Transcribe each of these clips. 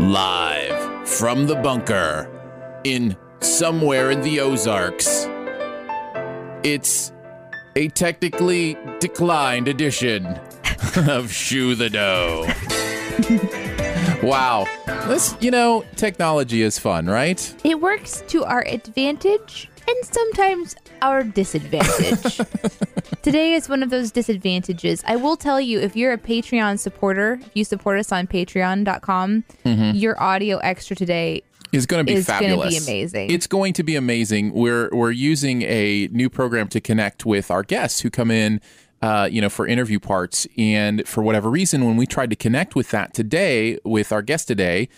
Live from the bunker in somewhere in the Ozarks, it's a technically declined edition of Shoe the Dough. Wow. This, you know, technology is fun, right? It works to our advantage and sometimes our disadvantage. Today is one of those disadvantages. I will tell you, if you're a Patreon supporter, if you support us on patreon.com, your audio extra today is going to be fabulous. It's going to be amazing. It's going to be amazing. We're using a new program to connect with our guests who come in, for interview parts. And for whatever reason, when we tried to connect with that today, with our guest today,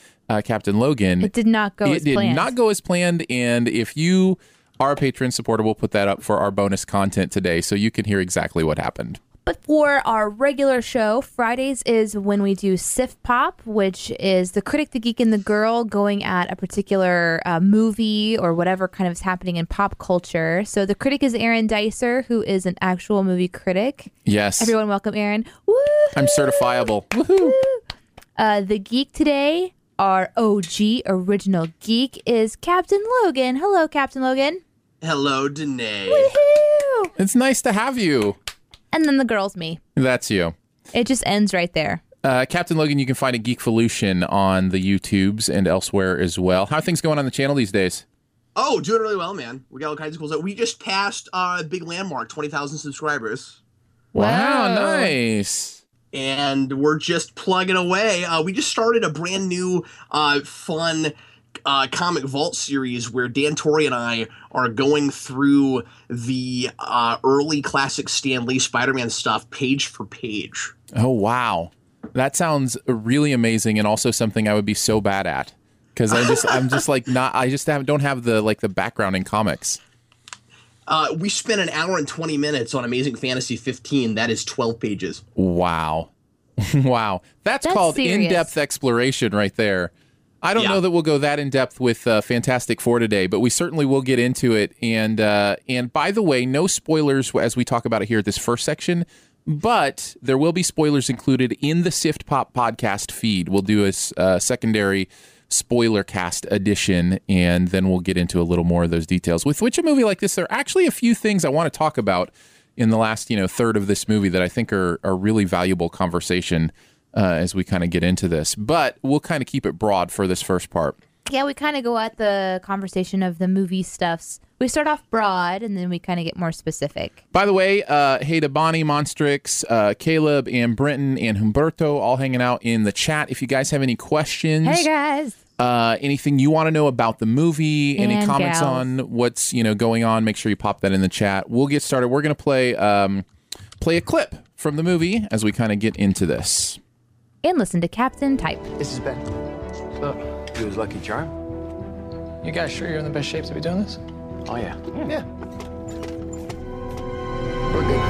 Captain Logan, it did not go as planned. It did not go as planned. And if you our Patreon supporter will put that up for our bonus content today, so you can hear exactly what happened. But for our regular show, Fridays is when we do SiftPop, which is the critic, the geek, and the girl going at a particular movie or whatever kind of is happening in pop culture. So the critic is Aaron Dicer, who is an actual movie critic. Yes. Everyone welcome Aaron. Woo! I'm certifiable. Woohoo! The geek today, our OG original geek, is Captain Logan. Hello, Captain Logan. Hello, Danae. Woohoo! It's nice to have you. And then the girl's me. That's you. It just ends right there. Captain Logan, you can find a Geekvolution on the YouTubes and elsewhere as well. How are things going on the channel these days? Oh, doing really well, man. We got all kinds of cool stuff. We just passed a big landmark, 20,000 subscribers. Wow, nice. And we're just plugging away. We just started a brand new fun comic vault series where Dan Torrey and I are going through the early classic Stan Lee Spider-Man stuff page for page. Oh, wow. That sounds really amazing, and also something I would be so bad at, because I just don't have the background in comics. We spent an hour and 20 minutes on Amazing Fantasy 15. That is 12 pages. Wow. Wow. That's called serious. In-depth exploration right there. I don't know that we'll go that in-depth with Fantastic Four today, but we certainly will get into it. And by the way, no spoilers as we talk about it here at this first section, but there will be spoilers included in the SiftPop podcast feed. We'll do a secondary spoiler cast edition, and then we'll get into a little more of those details. With which, a movie like this, there are actually a few things I want to talk about in the last third of this movie that I think are really valuable conversation as we kind of get into this. But we'll kind of keep it broad for this first part. Yeah, we kind of go at the conversation of the movie stuffs. We start off broad, and then we kind of get more specific. By the way, hey to Bonnie, Monstrix, Caleb, and Brenton, and Humberto, all hanging out in the chat. If you guys have any questions. Hey, guys. Anything you want to know about the movie, and any comments on what's going on, make sure you pop that in the chat. We'll get started. We're going to play a clip from the movie as we kind of get into this. And listen to Captain Type. This is Ben. Look. Do his lucky charm. You guys sure you're in the best shape to be doing this? Oh, yeah. Yeah. We're good.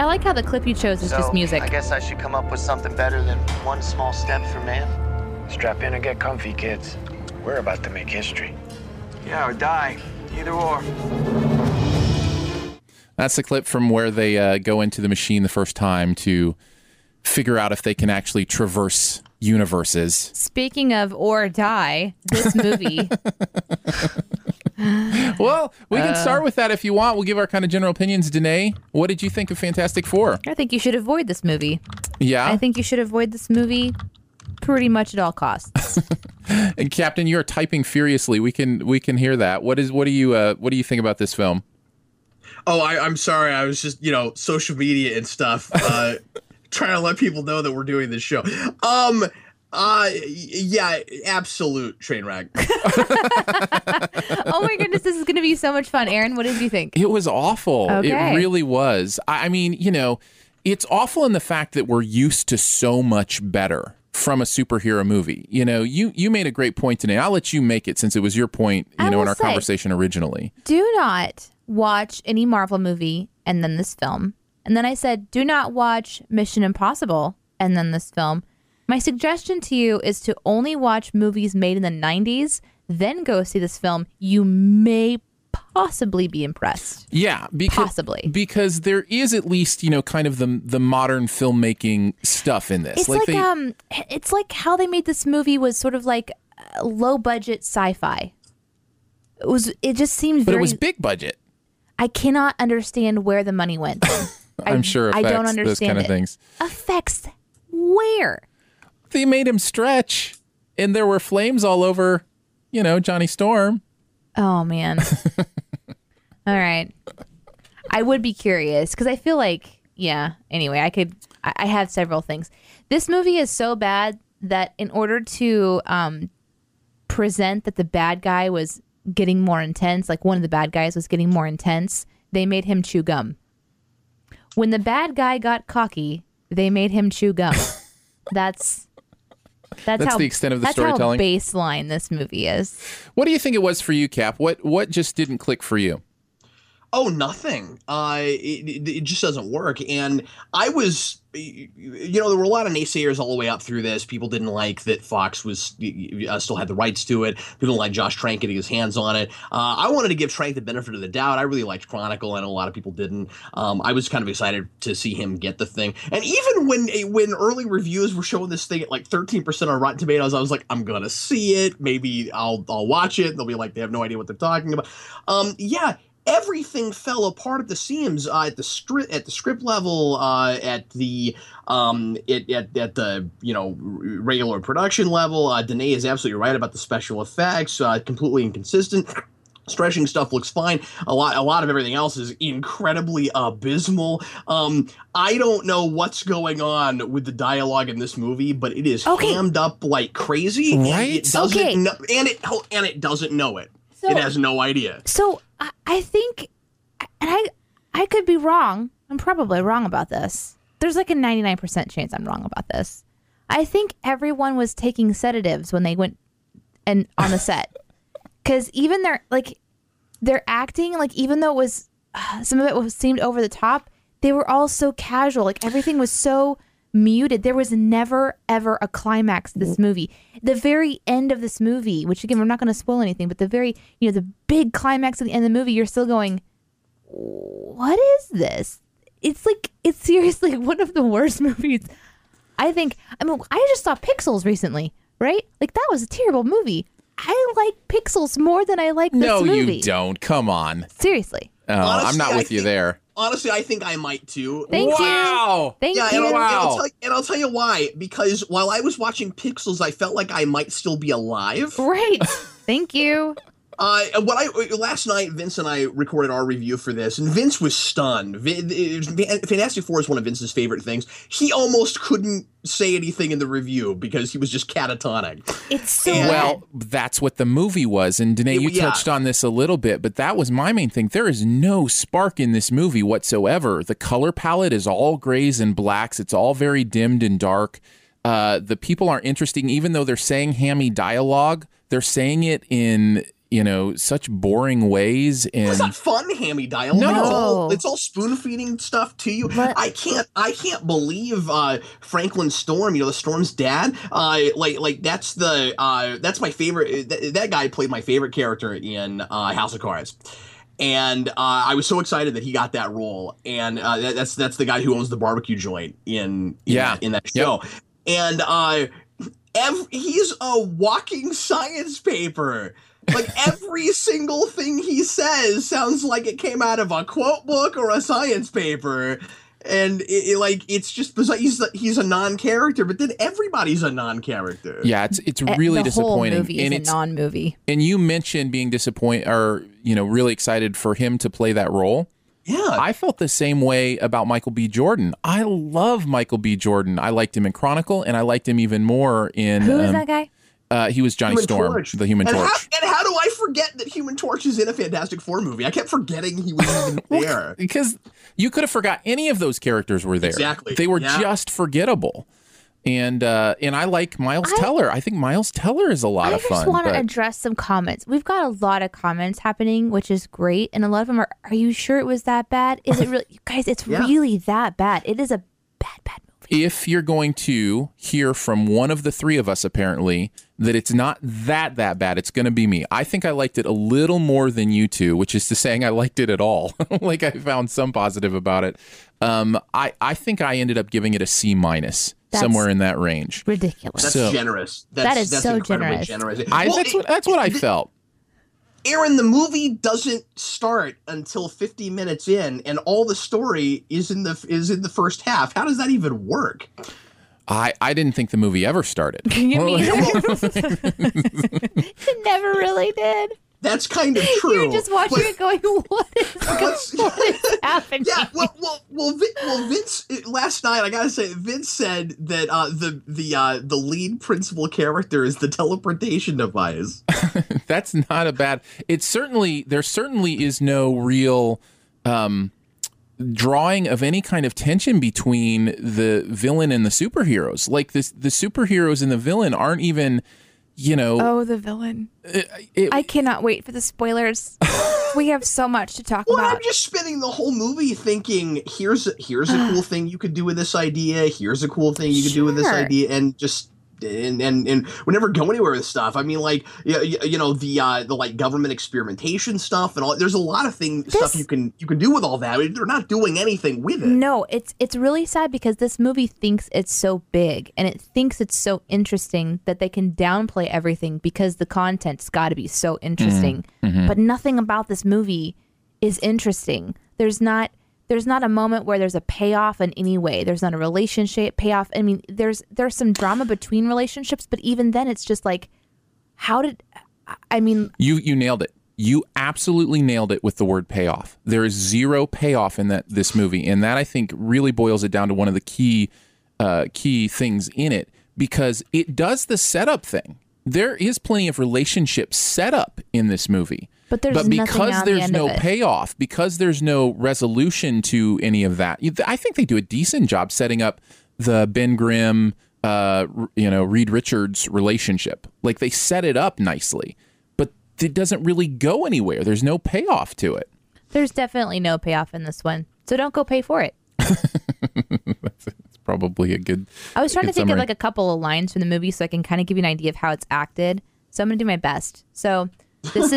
I like how the clip you chose is just music. I guess I should come up with something better than one small step for man. Strap in and get comfy, kids. We're about to make history. Yeah, or die. Either or. That's the clip from where they go into the machine the first time to figure out if they can actually traverse universes. Speaking of or die, this movie. Well, we can start with that if you want. We'll give our kind of general opinions. Danae, what did you think of Fantastic Four? I think you should avoid this movie. Yeah? I think you should avoid this movie pretty much at all costs. And Captain, you're typing furiously. We can hear that. What do you think about this film? Oh, I'm sorry. I was just, social media and stuff, trying to let people know that we're doing this show. Yeah, absolute train wreck. Oh my goodness, this is going to be so much fun. Aaron, what did you think? It was awful. Okay. It really was. I mean, it's awful in the fact that we're used to so much better from a superhero movie. You made a great point today. I'll let you make it since it was your point, in our conversation originally. Do not watch any Marvel movie and then this film. And then I said, do not watch Mission Impossible and then this film. My suggestion to you is to only watch movies made in the 90s, then go see this film. You may possibly be impressed. Yeah, because there is at least, kind of the modern filmmaking stuff in this. It's it's like how they made this movie was sort of like low budget sci-fi. It was big budget. I cannot understand where the money went. I'm sure effects, I don't understand those kind of things. Effects where? They made him stretch, and there were flames all over, Johnny Storm. Oh, man. All right. I would be curious, because I feel like, yeah, anyway, I have several things. This movie is so bad that in order to present that the bad guy was getting more intense, like one of the bad guys was getting more intense, they made him chew gum. When the bad guy got cocky, they made him chew gum. That's the extent of the storytelling. That's how baseline this movie is. What do you think it was for you, Cap? What just didn't click for you? Oh, nothing. It just doesn't work. And I was, there were a lot of naysayers all the way up through this. People didn't like that Fox was still had the rights to it. People didn't like Josh Trank getting his hands on it. I wanted to give Trank the benefit of the doubt. I really liked Chronicle. I know a lot of people didn't. I was kind of excited to see him get the thing. And even when early reviews were showing this thing at like 13% on Rotten Tomatoes, I was like, I'm going to see it. Maybe I'll watch it. They'll be like, they have no idea what they're talking about. Yeah. Everything fell apart at the seams at the script level, at the regular production level. Danae is absolutely right about the special effects, completely inconsistent. Stretching stuff looks fine. A lot of everything else is incredibly abysmal. I don't know what's going on with the dialogue in this movie, but it is hammed up like crazy. Right? It doesn't know it. So, it has no idea. So I think, and I could be wrong. I'm probably wrong about this. There's like a 99% chance I'm wrong about this. I think everyone was taking sedatives when they went and on the set, because even their acting, like even though it was some of it seemed over the top, they were all so casual. Like everything was so muted. There was never, ever a climax to this movie. The very end of this movie, which again, we're not going to spoil anything, but the very, the big climax at the end of the movie, you're still going, what is this? It's like, it's seriously one of the worst movies. I think, I just saw Pixels recently, right? Like that was a terrible movie. I like Pixels more than I like this movie. No, you don't. Come on. Seriously. Honestly, I'm not with you there. Honestly, I think I might too. Thank you. And I'll tell you why. Because while I was watching Pixels, I felt like I might still be alive. Right. Thank you. Last night, Vince and I recorded our review for this, and Vince was stunned. Fantastic Four is one of Vince's favorite things. He almost couldn't say anything in the review because he was just catatonic. It's so that's what the movie was, and Danae, you touched on this a little bit, but that was my main thing. There is no spark in this movie whatsoever. The color palette is all grays and blacks. It's all very dimmed and dark. The people aren't interesting, even though they're saying hammy dialogue. They're saying it in such boring ways. It's not fun, hammy dialogue. No. It's all spoon feeding stuff to you. But I can't believe Franklin Storm, the Storm's dad. That's the that's my favorite. That guy played my favorite character in House of Cards. And I was so excited that he got that role. And that's the guy who owns the barbecue joint in that show. Yep. And he's a walking science paper. Like, every single thing he says sounds like it came out of a quote book or a science paper. And, it's just bizarre. He's a non-character, but then everybody's a non-character. Yeah, it's really disappointing. The whole movie is a non-movie. And you mentioned being disappointed or, really excited for him to play that role. Yeah. I felt the same way about Michael B. Jordan. I love Michael B. Jordan. I liked him in Chronicle, and I liked him even more in... Who is that guy? He was Johnny Storm, the Human Torch. And how do I forget that Human Torch is in a Fantastic Four movie? I kept forgetting he was even there. Because you could have forgot any of those characters were there. Exactly. They were just forgettable. And I like Miles Teller. I think Miles Teller is a lot of fun. I just want to address some comments. We've got a lot of comments happening, which is great. And a lot of them are you sure it was that bad? Is it really? You guys, it's really that bad. It is a bad movie. If you're going to hear from one of the three of us, apparently, that it's not that bad, it's going to be me. I think I liked it a little more than you two, which is to saying I liked it at all. Like, I found some positive about it. I think I ended up giving it a C-, somewhere in that range. Ridiculous. That's generous. That's so generous. That's what I felt. Aaron, the movie doesn't start until 50 minutes in, and all the story is in the first half. How does that even work? I didn't think the movie ever started. You mean? It never really did. That's kind of true. You're just watching it going, what is happening? Yeah, well, Vince, last night, I gotta say, Vince said that the lead principal character is the teleportation device. That's not a bad... There certainly is no real drawing of any kind of tension between the villain and the superheroes. Like, the superheroes and the villain aren't even... Oh, the villain. I cannot wait for the spoilers. We have so much to talk about. Well, I'm just spending the whole movie thinking, here's a cool thing you could do with this idea. Here's a cool thing you could do with this idea. And just... And we never go anywhere with stuff. I mean, like, the like government experimentation stuff and all. There's a lot of stuff you can do with all that. I mean, they're not doing anything with it. No, it's really sad because this movie thinks it's so big and it thinks it's so interesting that they can downplay everything because the content's got to be so interesting. Mm-hmm. But nothing about this movie is interesting. There's not a moment where there's a payoff in any way. There's not a relationship payoff. I mean, there's some drama between relationships, but even then it's just like, You nailed it. You absolutely nailed it with the word payoff. There is zero payoff in this movie. And that, I think, really boils it down to one of the key things in it, because it does the setup thing. There is plenty of relationship setup in this movie. But because there's no payoff, because there's no resolution to any of that, I think they do a decent job setting up the Ben Grimm, Reed Richards relationship. Like, they set it up nicely, but it doesn't really go anywhere. There's no payoff to it. There's definitely no payoff in this one, so don't go pay for it. That's probably a good. I was trying to think of like a couple of lines from the movie so I can kind of give you an idea of how it's acted. So I'm gonna do my best. So. This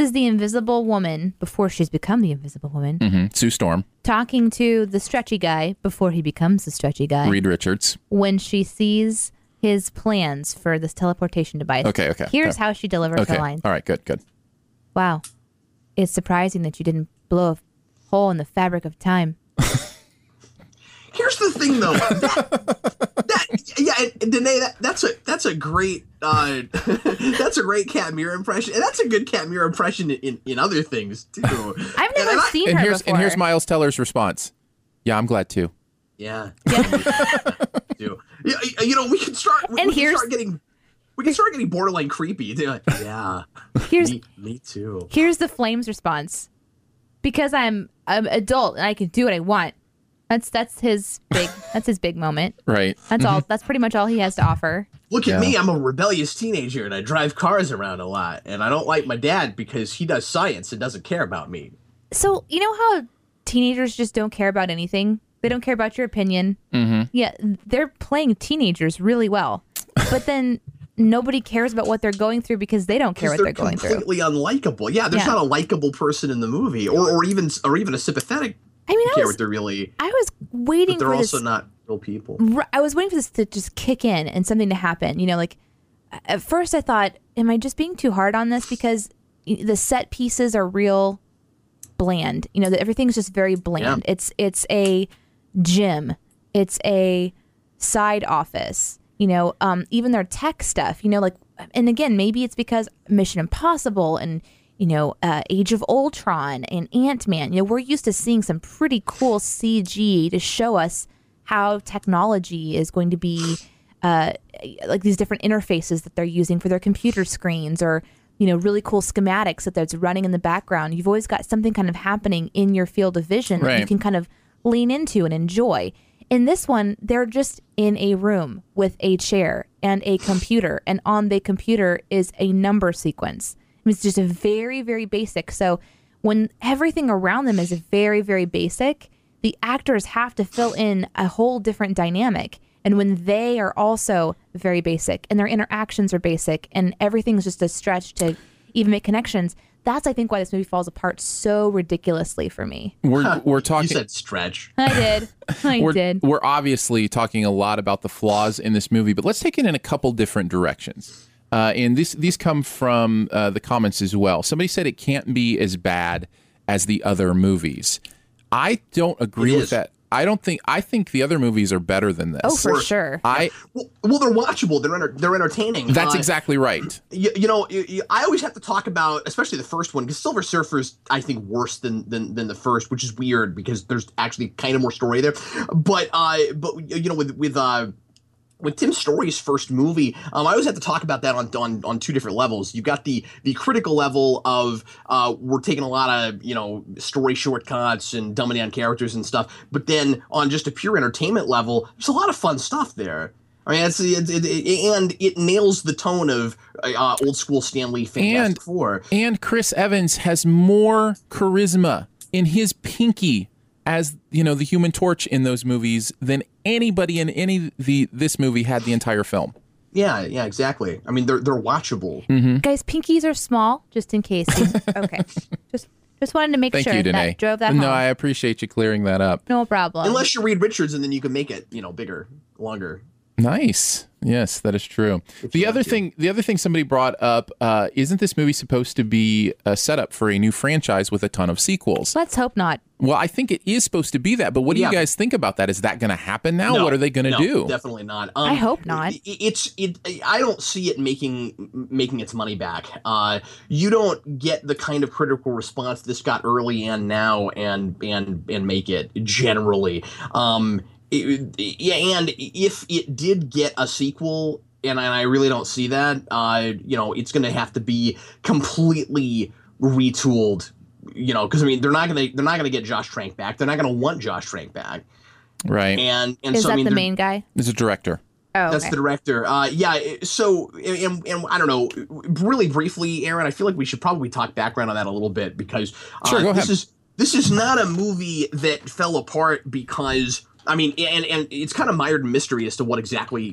is the Invisible Woman before she's become the Invisible Woman. Mm-hmm. Sue Storm. Talking to the stretchy guy before he becomes the stretchy guy. Reed Richards. When she sees his plans for this teleportation device. Okay. Here's how she delivers her line. All right, good. Wow. It's surprising that you didn't blow a hole in the fabric of time. Here's the thing, though. Danae, that's a great that's a great Cat Mira impression, and that's a good Cat Mira impression in other things too. I've never seen her before. And here's Miles Teller's response. Yeah, I'm glad too. Yeah. We can start. We can start getting borderline creepy. Like, yeah. Me too. Here's the Flame's response. Because I'm adult and I can do what I want. That's his big moment. Right. That's all. That's pretty much all he has to offer. Look at me. I'm a rebellious teenager and I drive cars around a lot. And I don't like my dad because he does science and doesn't care about me. So you know how teenagers just don't care about anything? They don't care about your opinion. Mm-hmm. Yeah. They're playing teenagers really well. But then nobody cares about what they're going through because they don't care what they're going through. They're completely unlikable. Yeah. There's not a likable person in the movie or even a sympathetic I mean, character really. I was waiting. But they're also not real people. I was waiting for this to just kick in and something to happen. You know, like at first I thought, am I just being too hard on this because the set pieces are real bland. You know, that everything's just very bland. Yeah. It's a gym. It's a side office. You know, even their tech stuff. You know, like, and again, maybe it's because Mission Impossible and, you know, Age of Ultron and Ant-Man. You know, we're used to seeing some pretty cool CG to show us how technology is going to be, like these different interfaces that they're using for their computer screens, or, you know, really cool schematics that that's running in the background. You've always got something kind of happening in your field of vision that you can kind of lean into and enjoy. In this one, they're just in a room with a chair and a computer, and on the computer is a number sequence. It's just a very, very basic. So when everything around them is very, very basic, the actors have to fill in a whole different dynamic. And when they are also very basic and their interactions are basic and everything's just a stretch to even make connections, that's, I think, why this movie falls apart so ridiculously for me. We're talking. You said stretch. I did. We're obviously talking a lot about the flaws in this movie, but let's take it in a couple different directions. And these come from the comments as well. Somebody said it can't be as bad as the other movies. I don't agree with that. I think the other movies are better than this. Oh, for sure. Well, they're watchable. They're entertaining. That's exactly right. You know, I always have to talk about, especially the first one, because Silver Surfer's, I think, worse than the first, which is weird because there's actually kind of more story there. But you know, with Tim Story's first movie, I always have to talk about that on two different levels. You've got the critical level of we're taking a lot of, you know, story shortcuts and dumbing down characters and stuff. But then on just a pure entertainment level, there's a lot of fun stuff there. I mean, and it nails the tone of old school Stan Lee Fantastic Four. And Chris Evans has more charisma in his pinky as, you know, the Human Torch in those movies than anybody in this movie had the entire film. Yeah, exactly. I mean, they're watchable. Mm-hmm. Guys, pinkies are small, just in case. Okay, just wanted to make sure that drove that home. No, I appreciate you clearing that up. No problem. Unless you're Reed Richards, and then you can make it, you know, bigger, longer. Nice. Yes, that is true. The other thing somebody brought up, isn't this movie supposed to be a setup for a new franchise with a ton of sequels? Let's hope not. Well, I think it is supposed to be that, but what do you guys think about that? Is that going to happen now? No, what are they going to do? Definitely not. I hope not. I don't see it making its money back. You don't get the kind of critical response this got early and now and make it generally. And if it did get a sequel, and I really don't see that, you know, it's going to have to be completely retooled, you know, because I mean they're not going to get Josh Trank back. They're not going to want Josh Trank back, right? And is so, that I mean, the main guy? He's a director. Oh, okay. That's the director. Yeah. So, and I don't know. Really briefly, Aaron, I feel like we should probably talk background on that a little bit because sure, go ahead. This is not a movie that fell apart because. I mean, and it's kind of mired in mystery as to what exactly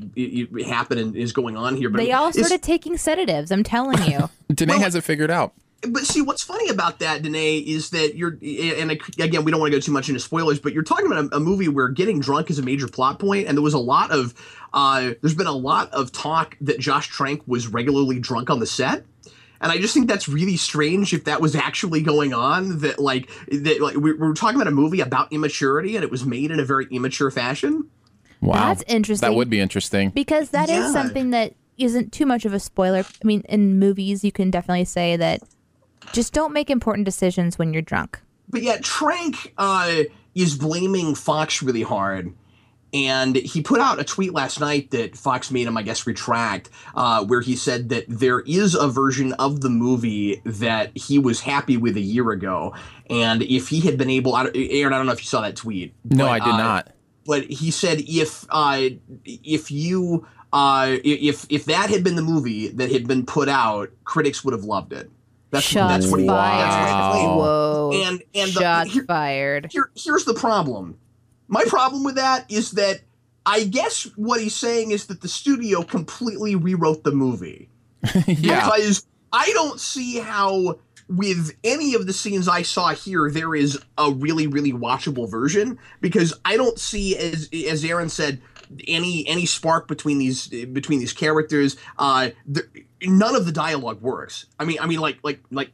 happened and is going on here. But they all started taking sedatives, I'm telling you. Danae has it figured out. But see, what's funny about that, Danae, is that and again, we don't want to go too much into spoilers, but you're talking about a movie where getting drunk is a major plot point, and there was a lot of, there's been a lot of talk that Josh Trank was regularly drunk on the set. And I just think that's really strange if that was actually going on, that we're talking about a movie about immaturity and it was made in a very immature fashion. Wow. That's interesting. That would be interesting. Because that is something that isn't too much of a spoiler. I mean, in movies, you can definitely say that just don't make important decisions when you're drunk. But yeah, Trank is blaming Fox really hard. And he put out a tweet last night that Fox made him, I guess, retract, where he said that there is a version of the movie that he was happy with a year ago. And if he had been able, Aaron, I don't know if you saw that tweet. No, I did not. But he said if that had been the movie that had been put out, critics would have loved it. That's what he claimed. Whoa. And shots fired. Here's the problem. My problem with that is that I guess what he's saying is that the studio completely rewrote the movie. Yeah. Because I don't see how with any of the scenes I saw here, there is a really, really watchable version, because I don't see, as Aaron said, any spark between these characters. None of the dialogue works. I mean, like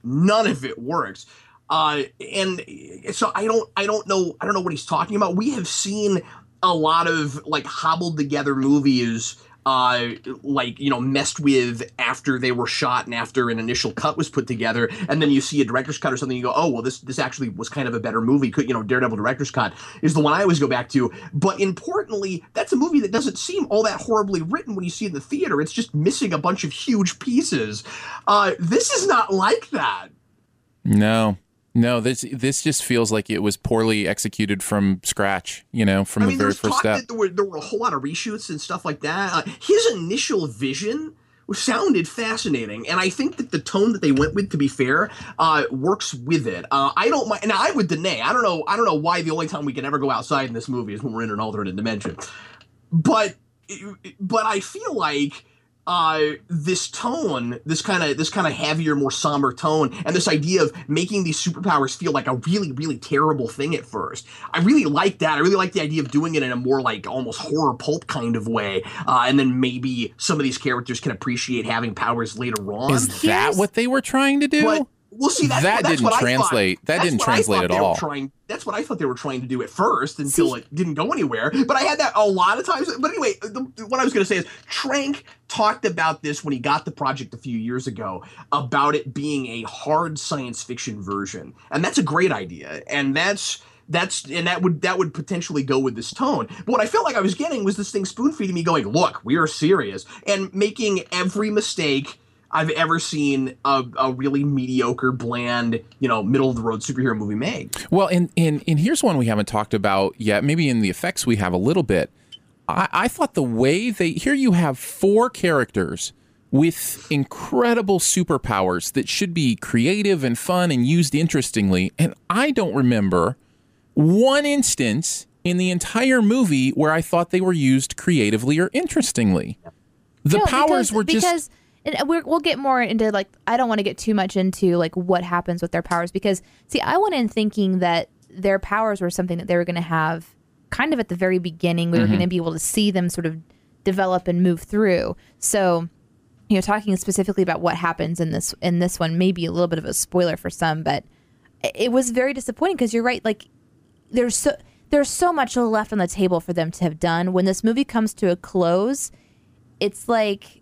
none of it works. And so I don't know what he's talking about. We have seen a lot of like hobbled together movies, like, you know, messed with after they were shot and after an initial cut was put together, and then you see a director's cut or something, you go, oh, well, this actually was kind of a better movie. Could, you know, Daredevil director's cut is the one I always go back to. But importantly, that's a movie that doesn't seem all that horribly written when you see it in the theater. It's just missing a bunch of huge pieces. This is not like that. No, this just feels like it was poorly executed from scratch, you know, from the very first step. There were a whole lot of reshoots and stuff like that. His initial vision sounded fascinating, and I think that the tone that they went with, to be fair, works with it. I don't mind, and I would deny. I don't know why the only time we can ever go outside in this movie is when we're in an alternate dimension. But I feel like this tone, this kind of heavier, more somber tone, and this idea of making these superpowers feel like a really, really terrible thing at first. I really like that. I really like the idea of doing it in a more like almost horror pulp kind of way. And then maybe some of these characters can appreciate having powers later on. Is that what they were trying to do? But, well, see, that didn't translate at all. That's what I thought they were trying to do at first until it didn't go anywhere. But I had that a lot of times. But anyway, what I was going to say is Trank talked about this when he got the project a few years ago, about it being a hard science fiction version. And that's a great idea. And that would potentially go with this tone. But what I felt like I was getting was this thing spoon-feeding me going, look, we are serious, and making every mistake I've ever seen a really mediocre, bland, you know, middle-of-the-road superhero movie made. Well, and here's one we haven't talked about yet. Maybe in the effects we have a little bit. I thought the way here you have four characters with incredible superpowers that should be creative and fun and used interestingly, and I don't remember one instance in the entire movie where I thought they were used creatively or interestingly. The powers were just... And we'll get more into, like, I don't want to get too much into, like, what happens with their powers. Because, see, I went in thinking that their powers were something that they were going to have kind of at the very beginning. We were going to be able to see them sort of develop and move through. So, you know, talking specifically about what happens in this one may be a little bit of a spoiler for some. But it was very disappointing because you're right. Like, there's so much left on the table for them to have done. When this movie comes to a close, it's like...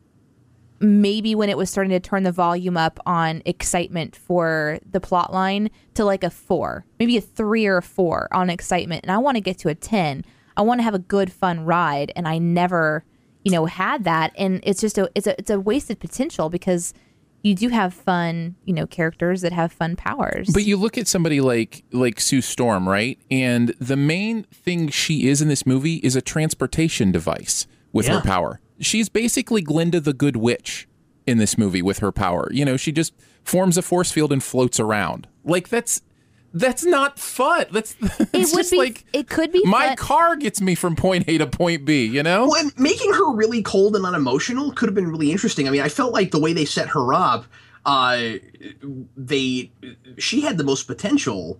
maybe when it was starting to turn the volume up on excitement for the plot line to like a 4, maybe a 3 or a 4 on excitement. And I want to get to a 10. I want to have a good, fun ride. And I never, you know, had that. And it's just it's a wasted potential because you do have fun, you know, characters that have fun powers. But you look at somebody like Sue Storm, right? And the main thing she is in this movie is a transportation device with her power. She's basically Glinda the Good Witch in this movie with her power. You know, she just forms a force field and floats around. Like, that's not fun. It could be my car gets me from point A to point B, you know? Well, and making her really cold and unemotional could have been really interesting. I mean, I felt like the way they set her up, she had the most potential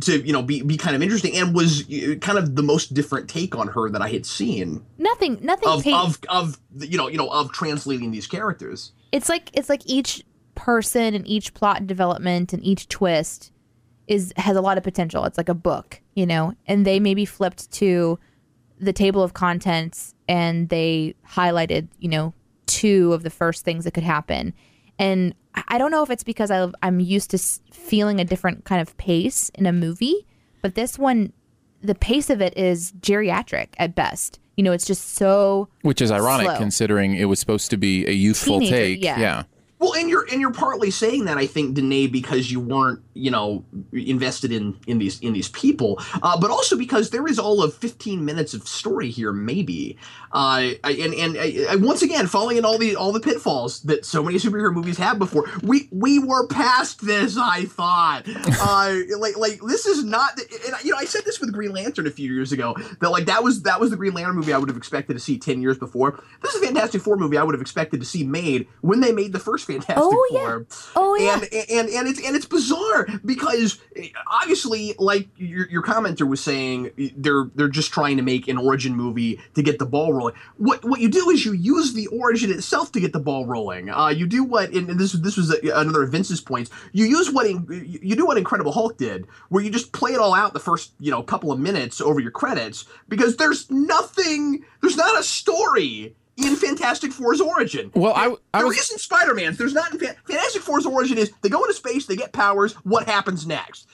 to you know, be kind of interesting, and was kind of the most different take on her that I had seen. Nothing of translating these characters. It's like each person and each plot development and each twist has a lot of potential. It's like a book, you know, and they maybe flipped to the table of contents and they highlighted, you know, two of the first things that could happen. And I don't know if it's because I'm used to feeling a different kind of pace in a movie, but this one, the pace of it is geriatric at best. You know, it's just so Which is ironic slow. Considering it was supposed to be a youthful teenager take. Yeah. Well, and you're partly saying that, I think, Danae, because you weren't you know, invested in these people, but also because there is all of 15 minutes of story here, maybe. And I once again, falling in all the pitfalls that so many superhero movies have before. We were past this, I thought. Like this is not. And you know, I said this with Green Lantern a few years ago that like that was the Green Lantern movie I would have expected to see 10 years before. This is a Fantastic Four movie I would have expected to see made when they made the first Fantastic Four. Yeah. Oh yeah. And it's bizarre because obviously, like your commenter was saying, they're just trying to make an origin movie to get the ball rolling. What you do is you use the origin itself to get the ball rolling. You do what, and this was another of Vince's points. You do what Incredible Hulk did, where you just play it all out the first couple of minutes over your credits because there's nothing, there's not a story in Fantastic Four's origin. Well, there isn't Spider-Man's. There's not in Fantastic Four's origin. Is they go into space, they get powers. What happens next?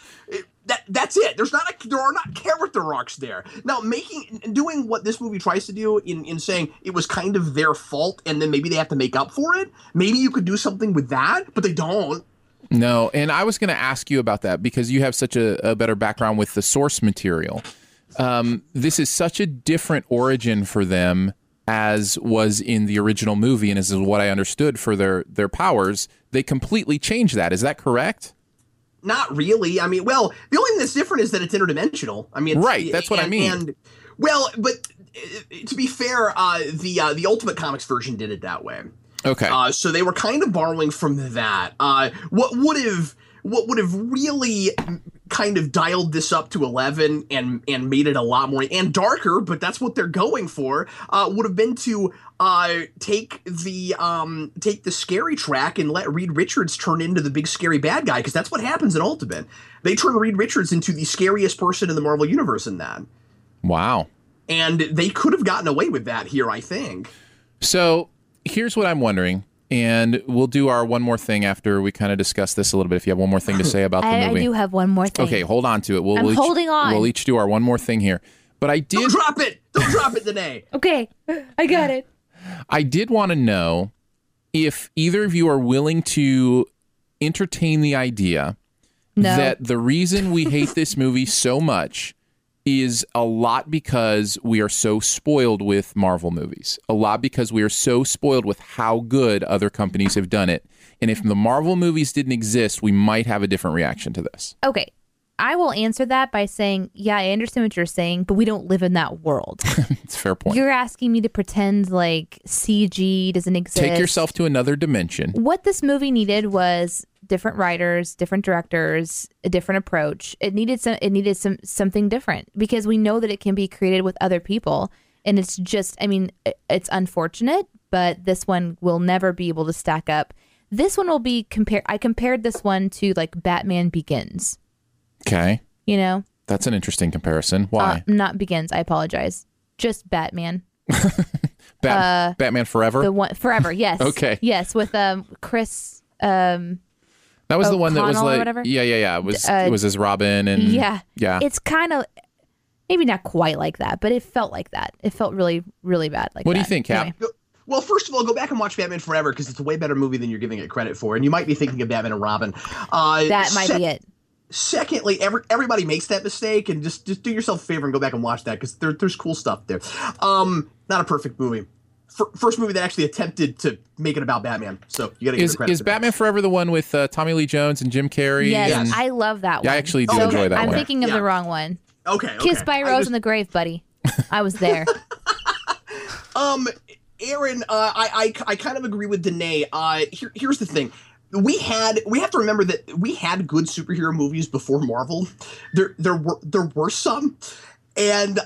That's it. There are not character arcs there. Now, doing what this movie tries to do in saying it was kind of their fault, and then maybe they have to make up for it. Maybe you could do something with that, but they don't. No, and I was going to ask you about that because you have such a better background with the source material. This is such a different origin for them as was in the original movie, and as is what I understood for their powers. They completely changed that. Is that correct? Not really. I mean, well, the only thing that's different is that it's interdimensional. I mean, right? That's what I mean. And well, but to be fair, the Ultimate Comics version did it that way. Okay. So they were kind of borrowing from that. What would have really kind of dialed this up to 11 and made it a lot more and darker, but that's what they're going for, would have been to take the scary track and let Reed Richards turn into the big scary bad guy, because that's what happens in Ultimate. They turn Reed Richards into the scariest person in the Marvel Universe in that. Wow. And they could have gotten away with that here, I think. So here's what I'm wondering. And we'll do our one more thing after we kind of discuss this a little bit. If you have one more thing to say about the movie. I do have one more thing. Okay, hold on to it. We'll each do our one more thing here. But I did... Don't drop it! Don't drop it today! Okay, I got it. I did want to know if either of you are willing to entertain the idea that the reason we hate this movie so much is a lot because we are so spoiled with Marvel movies. A lot because we are so spoiled with how good other companies have done it. And if the Marvel movies didn't exist, we might have a different reaction to this. Okay. I will answer that by saying, yeah, I understand what you're saying, but we don't live in that world. It's a fair point. You're asking me to pretend like CG doesn't exist. Take yourself to another dimension. What this movie needed was different writers, different directors, a different approach. It needed something different, because we know that it can be created with other people. And it's just, I mean, it's unfortunate, but this one will never be able to stack up. This one will be compared. I compared this one to like Batman Begins. Okay. You know? That's an interesting comparison. Why? Not Begins. I apologize. Just Batman. Batman Forever? The one, Forever, yes. Okay. Yes, with Chris... that was O'Connell, the one that was like, yeah. It was as Robin and yeah. It's kind of maybe not quite like that, but it felt like that. It felt really, really bad. Like, what do you think, Cap? Anyway. Well, first of all, go back and watch Batman Forever, because it's a way better movie than you're giving it credit for, and you might be thinking of Batman and Robin. That might be it. Secondly, everybody makes that mistake, and just do yourself a favor and go back and watch that, because there's cool stuff there. Not a perfect movie. First movie that actually attempted to make it about Batman, so you gotta give it credit. Is Batman Forever the one with Tommy Lee Jones and Jim Carrey? Yes, I love that one. Yeah, I actually do enjoy that one. I'm thinking of the wrong one. Okay. Kiss by a Rose in the Grave, buddy. I was there. Aaron, I kind of agree with Danae. Here's the thing. We have to remember that we had good superhero movies before Marvel. There were some. And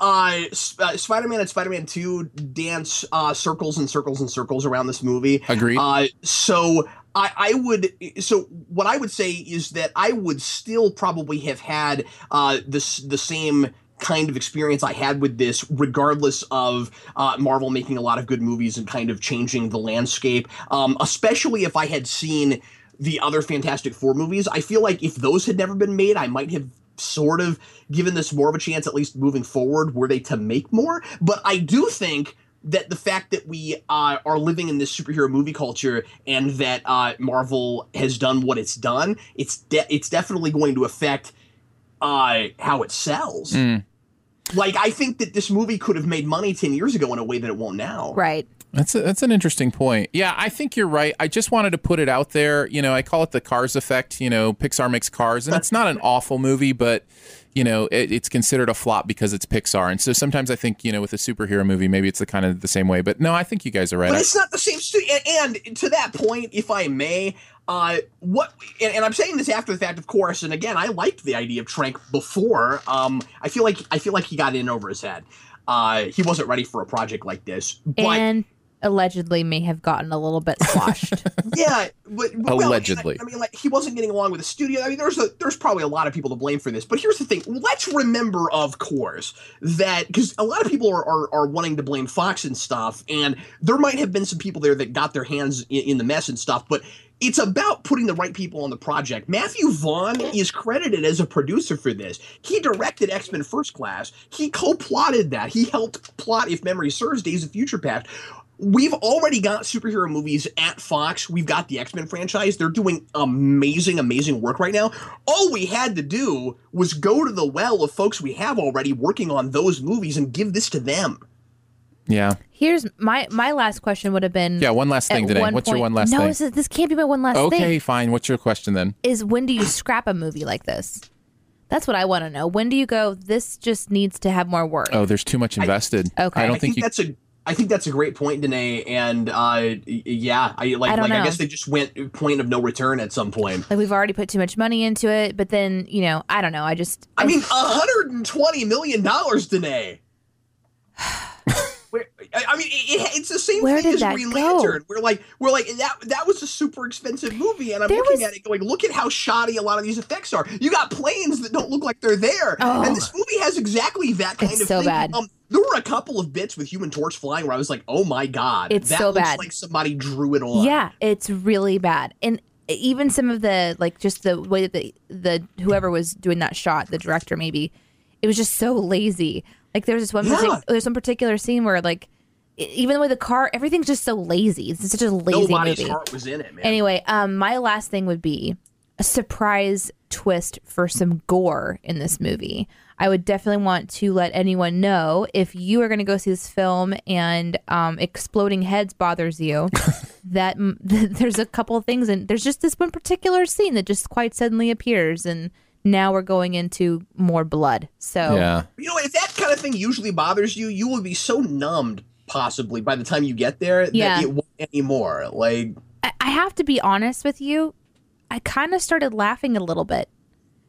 Spider-Man and Spider-Man 2 dance circles and circles and circles around this movie. Agreed. So what I would say is that I would still probably have had the same kind of experience I had with this, regardless of Marvel making a lot of good movies and kind of changing the landscape, especially if I had seen the other Fantastic Four movies. I feel like if those had never been made, I might have sort of given this more of a chance, at least moving forward, were they to make more. But I do think that the fact that we are living in this superhero movie culture and that Marvel has done what it's done, it's definitely going to affect how it sells. Mm. Like, I think that this movie could have made money 10 years ago in a way that it won't now. Right. That's an interesting point. Yeah, I think you're right. I just wanted to put it out there. You know, I call it the Cars effect. You know, Pixar makes Cars, and it's not an awful movie, but, you know, it's considered a flop because it's Pixar. And so sometimes I think, you know, with a superhero movie, maybe it's the kind of the same way. But no, I think you guys are right. But it's not the same studio. And to that point, if I may, and I'm saying this after the fact, of course. And again, I liked the idea of Trank before. I feel like he got in over his head. He wasn't ready for a project like this. But and allegedly may have gotten a little bit sloshed. Yeah, but allegedly. Well, I mean, like, he wasn't getting along with the studio. I mean, there's probably a lot of people to blame for this. But here's the thing: let's remember, of course, that because a lot of people are wanting to blame Fox and stuff, and there might have been some people there that got their hands in the mess and stuff, but. It's about putting the right people on the project. Matthew Vaughn is credited as a producer for this. He directed X-Men First Class. He co-plotted that. He helped plot, if memory serves, Days of Future Past. We've already got superhero movies at Fox. We've got the X-Men franchise. They're doing amazing, amazing work right now. All we had to do was go to the well of folks we have already working on those movies and give this to them. Yeah. Here's my last question would have been. Yeah, one last thing today. What's your one last thing? No, this can't be my one last thing. Okay, fine. What's your question then? Is when do you scrap a movie like this? That's what I want to know. When do you go? This just needs to have more work. Oh, there's too much invested. Okay, I think that's a. I think that's a great point, Danae. And yeah, I guess they just went point of no return at some point. Like we've already put too much money into it, but then you know, I don't know. I mean, $120 million, Danae. I mean, it's the same thing as Green Lantern. We're like that was a super expensive movie, and I'm looking at it going, look at how shoddy a lot of these effects are. You got planes that don't look like they're there, and this movie has exactly that kind of thing. It's so bad. There were a couple of bits with Human Torch flying where I was like, oh my god, it's so bad. That looks like somebody drew it on. Yeah, it's really bad, and even some of the like just the way that the whoever was doing that shot, the director maybe, it was just so lazy. Like there's this one, there's some particular scene where like, even with the car, everything's just so lazy. It's such a lazy movie. Nobody's heart was in it, man. Anyway, my last thing would be a surprise twist for some gore in this movie. I would definitely want to let anyone know if you are going to go see this film and exploding heads bothers you, that there's a couple things and there's just this one particular scene that just quite suddenly appears and. Now we're going into more blood. So, yeah. You know, if that kind of thing usually bothers you, you will be so numbed, possibly, by the time you get there that it won't anymore. Like, I have to be honest with you. I kind of started laughing a little bit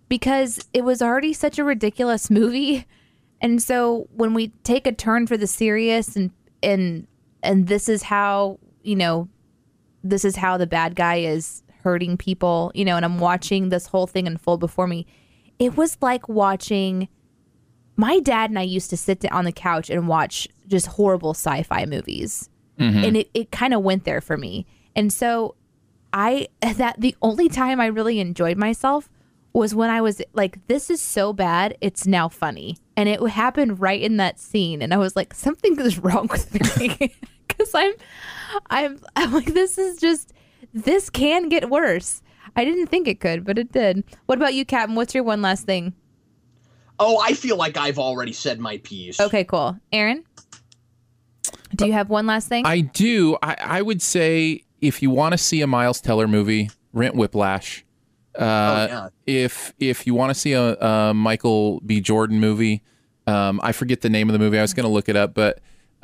because it was already such a ridiculous movie. And so when we take a turn for the serious and this is how, you know, this is how the bad guy is hurting people, you know, and I'm watching this whole thing unfold before me. It was like watching my dad and I used to sit on the couch and watch just horrible sci-fi movies. Mm-hmm. And it kind of went there for me. And so the only time I really enjoyed myself was when I was like, this is so bad, it's now funny. And it happened right in that scene. And I was like, something is wrong with me. Because I'm like, this can get worse. I didn't think it could, but it did. What about you, Captain? What's your one last thing? Oh, I feel like I've already said my piece. Okay, cool. Aaron, do you have one last thing? I do. I would say if you want to see a Miles Teller movie, rent Whiplash. If you want to see a Michael B. Jordan movie, I forget the name of the movie. I was going to look it up, but...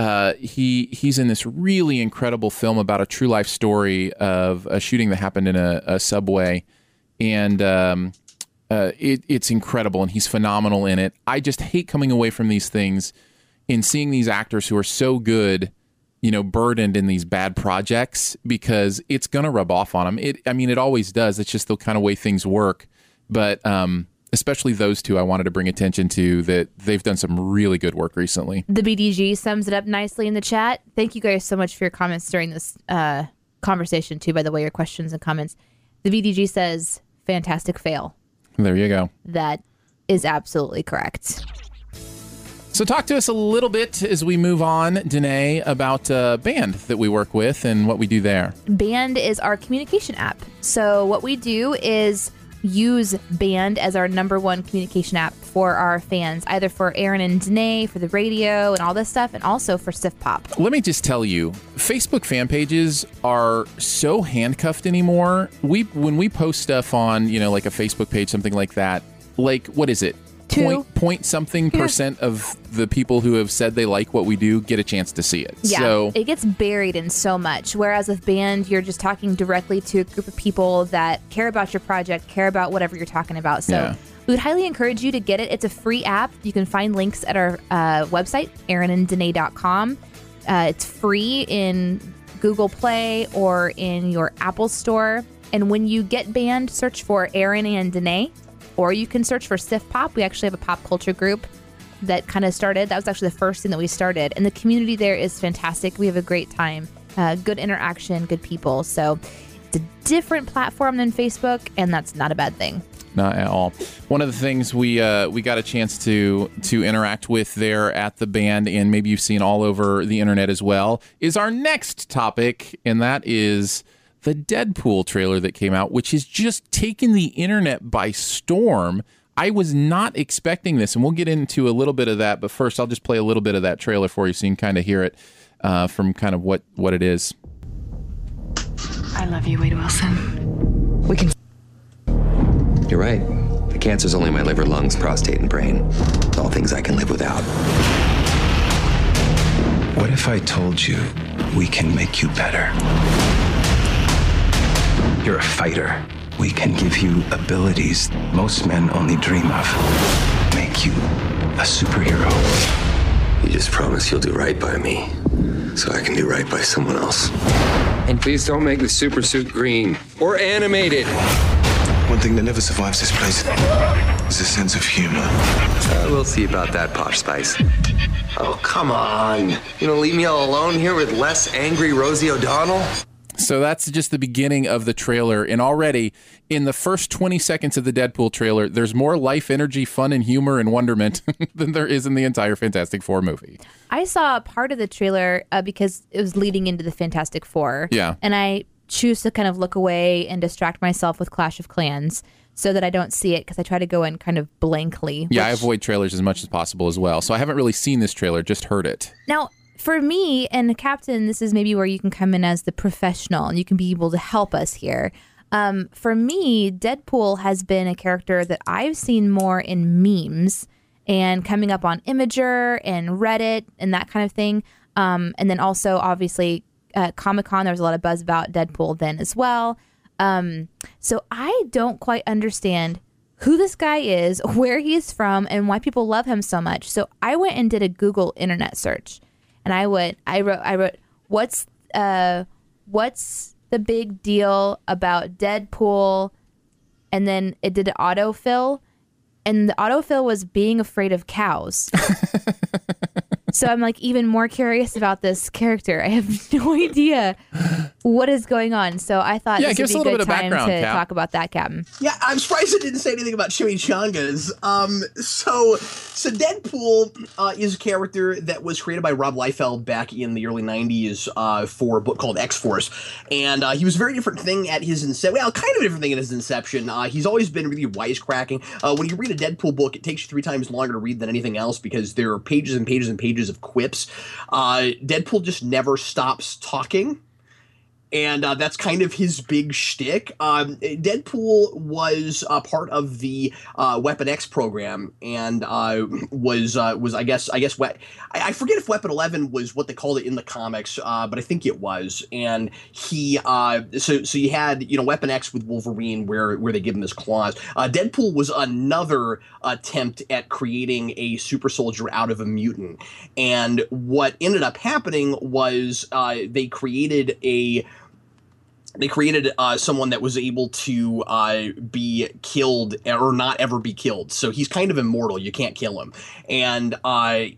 He's in this really incredible film about a true life story of a shooting that happened in a subway, and it's incredible, and he's phenomenal in it. I just hate coming away from these things and seeing these actors who are so good, you know, burdened in these bad projects because it's gonna rub off on them. It always does. It's just the kind of way things work, but. Especially those two I wanted to bring attention to that they've done some really good work recently. The BDG sums it up nicely in the chat. Thank you guys so much for your comments during this conversation, too, by the way, your questions and comments. The BDG says, fantastic fail. There you go. That is absolutely correct. So talk to us a little bit as we move on, Danae, about Band that we work with and what we do there. Band is our communication app. So what we do is use Band as our number one communication app for our fans, either for Aaron and Danae, for the radio and all this stuff, and also for SiftPop. Let me just tell you, Facebook fan pages are so handcuffed anymore. When we post stuff on, like a Facebook page, something like that, like, what is it? Point something percent of the people who have said they like what we do get a chance to see it. Yeah, so it gets buried in so much. Whereas with Band, you're just talking directly to a group of people that care about your project, care about whatever you're talking about. So we would highly encourage you to get it. It's a free app. You can find links at our website, aaronanddanae.com. It's free in Google Play or in your Apple Store. And when you get Band, search for Aaron and Danae. Or you can search for SiftPop. We actually have a pop culture group that kind of started. That was actually the first thing that we started. And the community there is fantastic. We have a great time. Good interaction, good people. So it's a different platform than Facebook, and that's not a bad thing. Not at all. One of the things we got a chance to interact with there at the Band, and maybe you've seen all over the internet as well, is our next topic, and that is the Deadpool trailer that came out, which has just taken the internet by storm. I was not expecting this, and we'll get into a little bit of that. But first, I'll just play a little bit of that trailer for you so you can kind of hear it from kind of what it is. I love you, Wade Wilson. We can... You're right. The cancer's only my liver, lungs, prostate, and brain. It's all things I can live without. What if I told you we can make you better? You're a fighter. We can give you abilities most men only dream of. Make you a superhero. You just promise you'll do right by me, so I can do right by someone else. And please don't make the super suit green or animated. One thing that never survives this place is a sense of humor. We'll see about that, Posh Spice. Oh, come on. You gonna leave me all alone here with less angry Rosie O'Donnell? So that's just the beginning of the trailer. And already, in the first 20 seconds of the Deadpool trailer, there's more life, energy, fun, and humor and wonderment than there is in the entire Fantastic Four movie. I saw part of the trailer because it was leading into the Fantastic Four. Yeah. And I choose to kind of look away and distract myself with Clash of Clans so that I don't see it, because I try to go in kind of blankly. Yeah, I avoid trailers as much as possible as well. So I haven't really seen this trailer, just heard it. Now, for me and Captain, this is maybe where you can come in as the professional and you can be able to help us here. For me, Deadpool has been a character that I've seen more in memes and coming up on Imgur and Reddit and that kind of thing. And then also, obviously, Comic-Con, there was a lot of buzz about Deadpool then as well. So I don't quite understand who this guy is, where he's from, and why people love him so much. So I went and did a Google internet search. And I wrote, what's the big deal about Deadpool? And then it did an autofill, and the autofill was being afraid of cows. So I'm like even more curious about this character. I have no idea what is going on. So I thought this would be a good time to talk about that, Captain. Yeah, I'm surprised it didn't say anything about chimichangas. So Deadpool is a character that was created by Rob Liefeld back in the early 90s for a book called X-Force. And he was a very different thing at his inception. Well, kind of different thing at his inception. He's always been really wisecracking. When you read a Deadpool book, it takes you 3 times longer to read than anything else because there are pages and pages and pages of quips. Deadpool just never stops talking, and that's kind of his big shtick. Deadpool was part of the Weapon X program, and was I guess I forget if Weapon 11 was what they called it in the comics, but I think it was. And he so you had Weapon X with Wolverine, where they give him his claws. Deadpool was another attempt at creating a super soldier out of a mutant, and what ended up happening was they created someone that was able to be killed or not ever be killed. So he's kind of immortal. You can't kill him. And I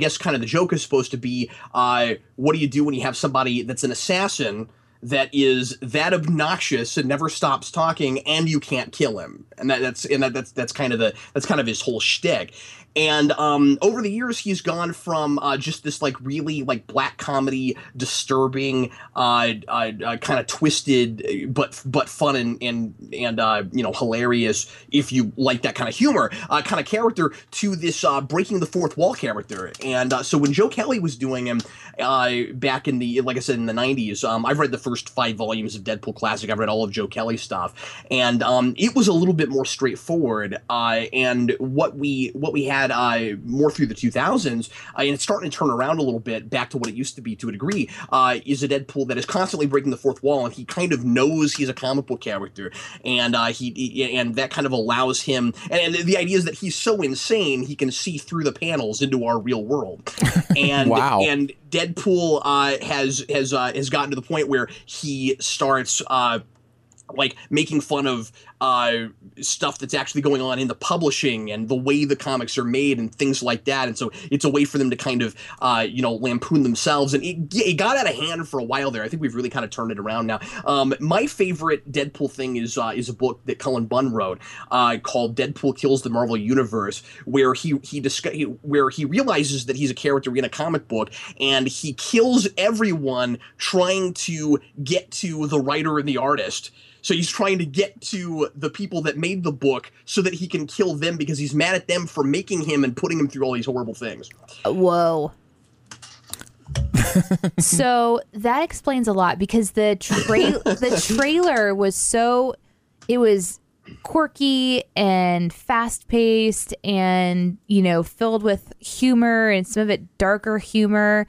guess kind of the joke is supposed to be, what do you do when you have somebody that's an assassin that is that obnoxious and never stops talking, and you can't kill him. And that's kind of his whole shtick. And over the years, he's gone from just this like really like black comedy, disturbing, kind of twisted, but fun and you know, hilarious if you like that kind of humor, kind of character, to this breaking the fourth wall character. And so when Joe Kelly was doing him back in the, like I said, in the 90s, I've read the first 5 volumes of Deadpool Classic. I've read all of Joe Kelly's stuff, and it was a little bit more straightforward. And what we had. More through the 2000s, and it's starting to turn around a little bit back to what it used to be to a degree, is a Deadpool that is constantly breaking the fourth wall, and he kind of knows he's a comic book character, and he that kind of allows him, and the idea is that he's so insane he can see through the panels into our real world, and wow. And Deadpool has gotten to the point where he starts like making fun of stuff that's actually going on in the publishing and the way the comics are made and things like that. And so it's a way for them to kind of, you know, lampoon themselves. And it got out of hand for a while there. I think we've really kind of turned it around now. My favorite Deadpool thing is a book that Cullen Bunn wrote called Deadpool Kills the Marvel Universe, where he realizes that he's a character in a comic book, and he kills everyone trying to get to the writer and the artist. So he's trying to get to the people that made the book so that he can kill them, because he's mad at them for making him and putting him through all these horrible things. Whoa. So that explains a lot, because the trailer was so... It was quirky and fast-paced and, you know, filled with humor, and some of it darker humor.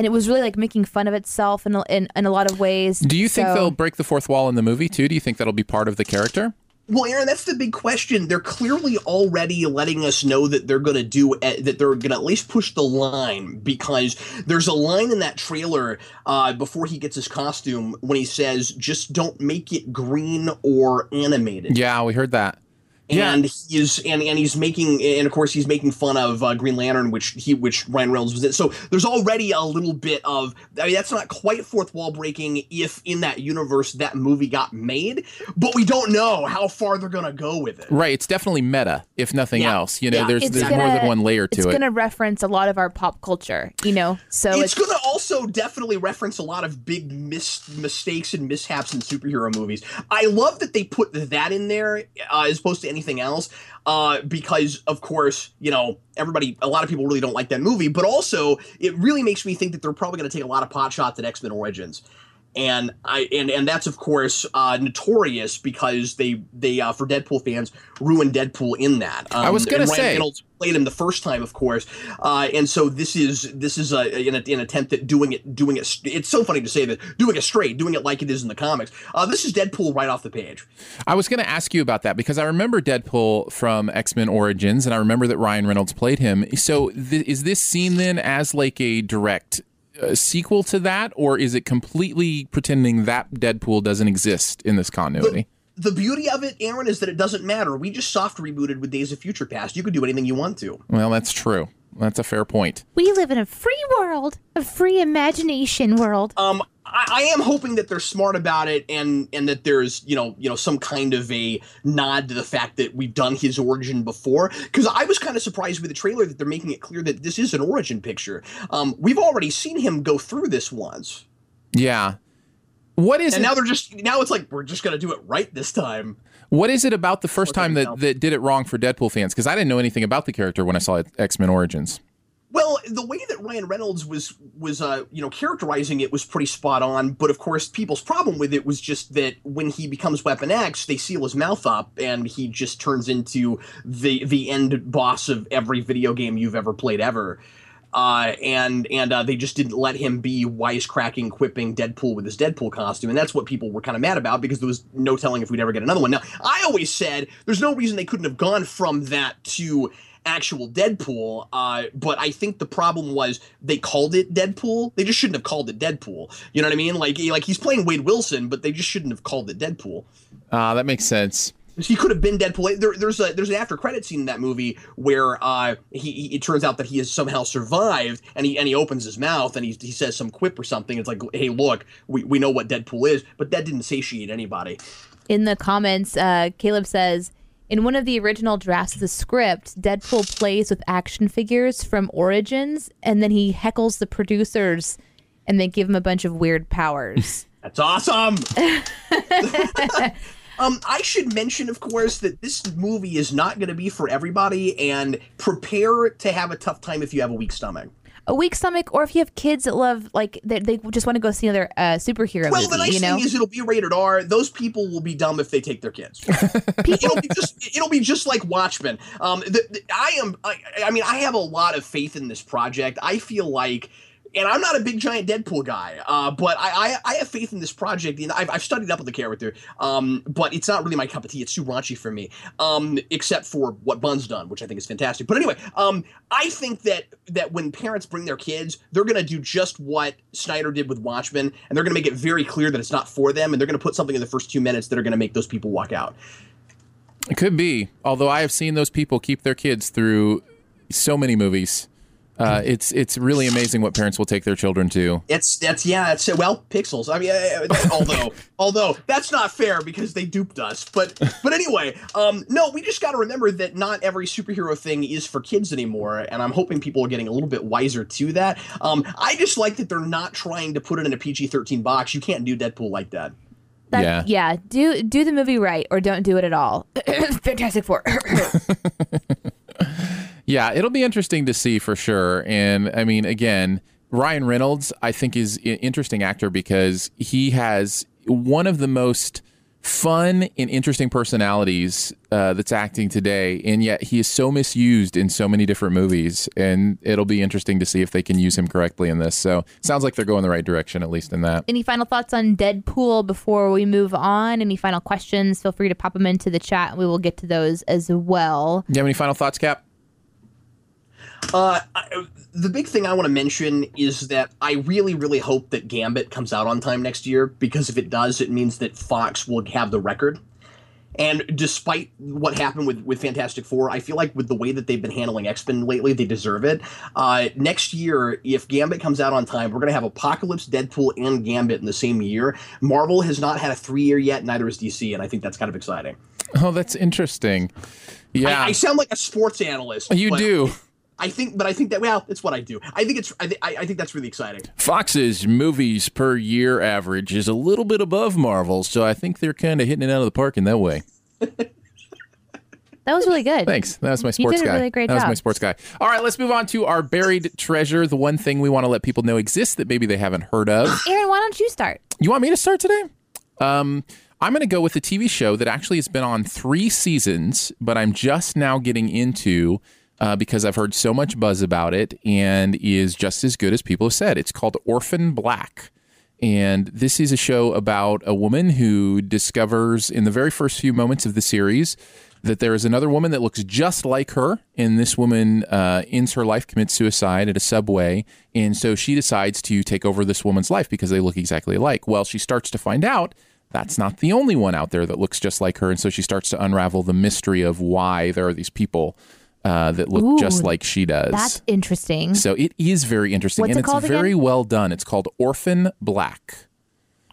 And it was really like making fun of itself in a lot of ways. Do you think they'll break the fourth wall in the movie too? Do you think that'll be part of the character? Well, Aaron, that's the big question. They're clearly already letting us know that they're going to at least push the line, because there's a line in that trailer before he gets his costume when he says, "Just don't make it green or animated." Yeah, we heard that. Yeah. And he's making fun of Green Lantern, which Ryan Reynolds was in. So there's already a little bit of, I mean, that's not quite fourth wall breaking if in that universe that movie got made, but we don't know how far they're gonna go with it. Right, it's definitely meta, if nothing else. You know, there's more than one layer to it. It's gonna reference a lot of our pop culture, you know. So it's gonna also definitely reference a lot of big mistakes and mishaps in superhero movies. I love that they put that in there as opposed to anything else, because of course, you know, a lot of people really don't like that movie, but also it really makes me think that they're probably going to take a lot of pot shots at X-Men Origins, and that's of course notorious, because they for Deadpool fans ruined Deadpool in that. I was going to say, Ryan Reynolds played him the first time, of course, and so this is an attempt at doing it. It's so funny to say that, doing it straight, doing it like it is in the comics. This is Deadpool right off the page. I was going to ask you about that, because I remember Deadpool from X-Men Origins, and I remember that Ryan Reynolds played him. So is this seen then as like a direct sequel to that, or is it completely pretending that Deadpool doesn't exist in this continuity? The beauty of it, Aaron, is that it doesn't matter. We just soft rebooted with Days of Future Past. You could do anything you want to. Well, that's true. That's a fair point. We live in a free world, a free imagination world. I am hoping that they're smart about it, and that there's you know some kind of a nod to the fact that we've done his origin before, because I was kind of surprised with the trailer that they're making it clear that this is an origin picture. We've already seen him go through this once. Yeah. What is? And now it's like, we're just gonna do it right this time. What is it about the first time that did it wrong for Deadpool fans? Because I didn't know anything about the character when I saw X-Men Origins. Well, the way that Ryan Reynolds was characterizing it was pretty spot on, but of course people's problem with it was just that when he becomes Weapon X, they seal his mouth up and he just turns into the end boss of every video game you've ever played ever. And they just didn't let him be wisecracking, quipping Deadpool with his Deadpool costume, and that's what people were kind of mad about, because there was no telling if we'd ever get another one. Now, I always said there's no reason they couldn't have gone from that to actual Deadpool, but I think the problem was they called it Deadpool. They just shouldn't have called it Deadpool. You know what I mean? Like he's playing Wade Wilson, but they just shouldn't have called it Deadpool. That makes sense. He could have been Deadpool. There's an after credit scene in that movie where it turns out that he has somehow survived, and he opens his mouth and he says some quip or something. It's like, hey, look, we know what Deadpool is, but that didn't satiate anybody. In the comments, Caleb says, in one of the original drafts of the script, Deadpool plays with action figures from Origins, and then he heckles the producers, and they give him a bunch of weird powers. That's awesome! I should mention, of course, that this movie is not going to be for everybody, and prepare to have a tough time if you have a weak stomach. A weak stomach, or if you have kids that love, like, they just want to go see another superhero movie. Well, the nice thing is, it'll be rated R. Those people will be dumb if they take their kids. it'll be just like Watchmen. I mean, I have a lot of faith in this project. I feel like, and I'm not a big giant Deadpool guy, but I have faith in this project. And I've studied up with the character, but it's not really my cup of tea. It's too raunchy for me, except for what Bun's done, which I think is fantastic. But anyway, I think that when parents bring their kids, they're going to do just what Snyder did with Watchmen, and they're going to make it very clear that it's not for them, and they're going to put something in the first 2 minutes that are going to make those people walk out. It could be, although I have seen those people keep their kids through so many movies. It's really amazing what parents will take their children to. Well, Pixels. I mean, although that's not fair because they duped us. But anyway, no, we just got to remember that not every superhero thing is for kids anymore, and I'm hoping people are getting a little bit wiser to that. I just like that they're not trying to put it in a PG-13 box. You can't do Deadpool like that. Yeah. Do the movie right, or don't do it at all. Fantastic Four. Yeah, it'll be interesting to see for sure. And I mean, again, Ryan Reynolds, I think, is an interesting actor because he has one of the most fun and interesting personalities that's acting today. And yet he is so misused in so many different movies. And it'll be interesting to see if they can use him correctly in this. So sounds like they're going the right direction, at least in that. Any final thoughts on Deadpool before we move on? Any final questions? Feel free to pop them into the chat. We will get to those as well. Do you have any final thoughts, Cap? The big thing I want to mention is that I really, really hope that Gambit comes out on time next year, because if it does, it means that Fox will have the record. And despite what happened with Fantastic Four, I feel like with the way that they've been handling X-Men lately, they deserve it. Next year, if Gambit comes out on time, we're going to have Apocalypse, Deadpool, and Gambit in the same year. Marvel has not had a 3-year yet, neither has DC, and I think that's kind of exciting. Oh, that's interesting. Yeah, I sound like a sports analyst. You do. I think it's what I do. I think that's really exciting. Fox's movies per year average is a little bit above Marvel, so I think they're kind of hitting it out of the park in that way. That was really good. Thanks. That was my sports guy. You did a really great job. That was my sports guy. All right, let's move on to our buried treasure, the one thing we want to let people know exists that maybe they haven't heard of. Aaron, why don't you start? You want me to start today? I'm going to go with a TV show that actually has been on 3 seasons, but I'm just now getting into... because I've heard so much buzz about it and is just as good as people have said. It's called Orphan Black. And this is a show about a woman who discovers in the very first few moments of the series that there is another woman that looks just like her. And this woman ends her life, commits suicide at a subway. And so she decides to take over this woman's life because they look exactly alike. Well, she starts to find out that's not the only one out there that looks just like her. And so she starts to unravel the mystery of why there are these people that look just like she does. That's interesting. So it is very interesting. What's and it's very again? Well done. It's called Orphan Black.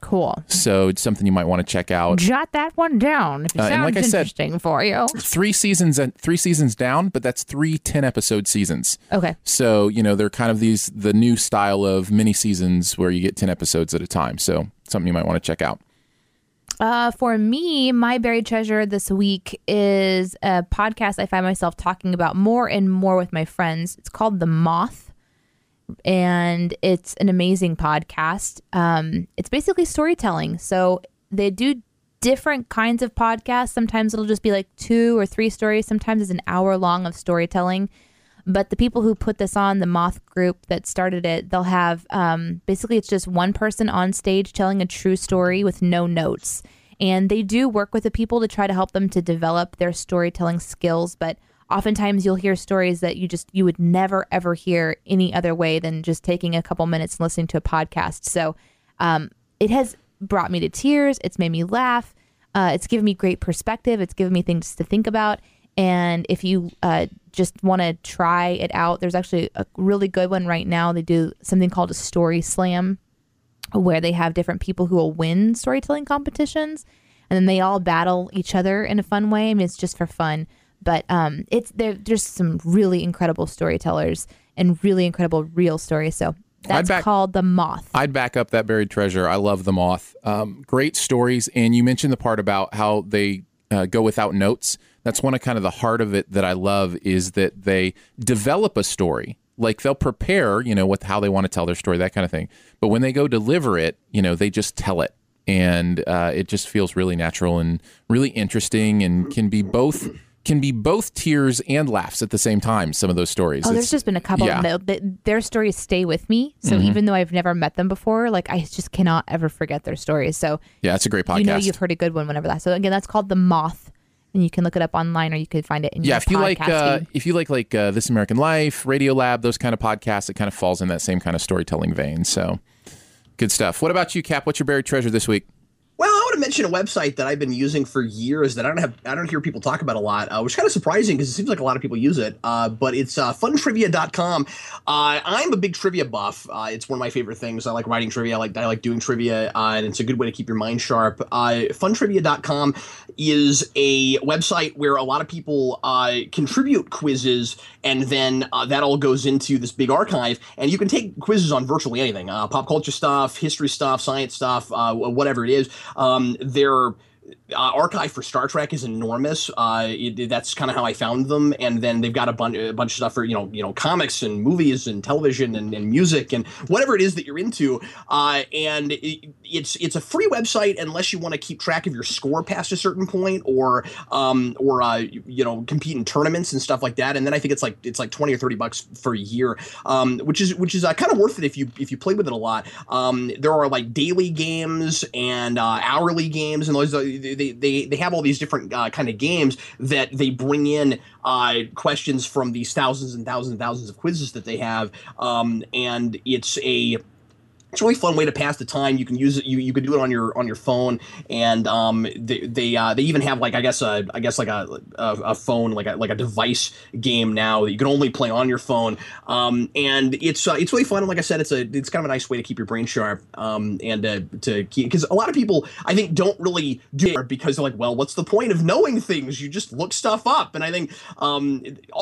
Cool. So it's something you might want to check out. Jot that one down. If it sounds like interesting for you. 3 seasons down, but that's 3 10-episode seasons. Okay. So, you know, they're kind of the new style of mini seasons where you get 10 episodes at a time. So something you might want to check out. For me, my buried treasure this week is a podcast I find myself talking about more and more with my friends. It's called The Moth, and it's an amazing podcast. It's basically storytelling. So they do different kinds of podcasts. Sometimes it'll just be like 2 or 3 stories. Sometimes it's an hour long of storytelling. But the people who put this on, the Moth group that started it, they'll have basically it's just one person on stage telling a true story with no notes. And they do work with the people to try to help them to develop their storytelling skills. But oftentimes you'll hear stories that you would never, ever hear any other way than just taking a couple minutes and listening to a podcast. So it has brought me to tears. It's made me laugh. It's given me great perspective. It's given me things to think about. And if you just want to try it out, there's actually a really good one right now. They do something called a story slam, where they have different people who will win storytelling competitions, and then they all battle each other in a fun way. I mean, it's just for fun, but there's some really incredible storytellers and really incredible real stories. So that's called The Moth. I'd back up that buried treasure. I love The Moth. Great stories. And you mentioned the part about how they go without notes. That's one of kind of the heart of it that I love, is that they develop a story. Like, they'll prepare, with how they want to tell their story, that kind of thing. But when they go deliver it, they just tell it. And it just feels really natural and really interesting, and can be both tears and laughs at the same time, some of those stories. Oh, there's just been a couple of them. Their stories stay with me. So even though I've never met them before, I just cannot ever forget their stories. So yeah, it's a great podcast. You know you've heard a good one whenever that. So again, that's called The Moth. And you can look it up online, or you could find it in your podcast. Yeah, if you like This American Life, Radio Lab, those kind of podcasts, it kind of falls in that same kind of storytelling vein. So good stuff. What about you, Cap? What's your buried treasure this week? Well, I want to mention a website that I've been using for years that I don't hear people talk about a lot, which is kind of surprising because it seems like a lot of people use it. But it's FunTrivia.com. I'm a big trivia buff. It's one of my favorite things. I like writing trivia. I like doing trivia, and it's a good way to keep your mind sharp. FunTrivia.com is a website where a lot of people contribute quizzes, and then that all goes into this big archive. And you can take quizzes on virtually anything: pop culture stuff, history stuff, science stuff, whatever it is. Their archive for Star Trek is enormous. That's kind of how I found them. And then they've got a bunch of stuff for comics and movies and television and music and whatever it is that you're into. And it's a free website unless you want to keep track of your score past a certain point, or compete in tournaments and stuff like that. And then I think it's like $20 or $30 for a year, which is kind of worth it if you play with it a lot. There are daily games and hourly games, and those. They have all these different kind of games that they bring in questions from these thousands and thousands and thousands of quizzes that they have, and it's a really fun way to pass the time. You can use it. You can do it on your phone, and they even have I guess a phone like a device game now that you can only play on your phone. And it's really fun. And like I said, it's kind of a nice way to keep your brain sharp. Because a lot of people I think don't really do it because they're like, well, what's the point of knowing things? You just look stuff up. And I think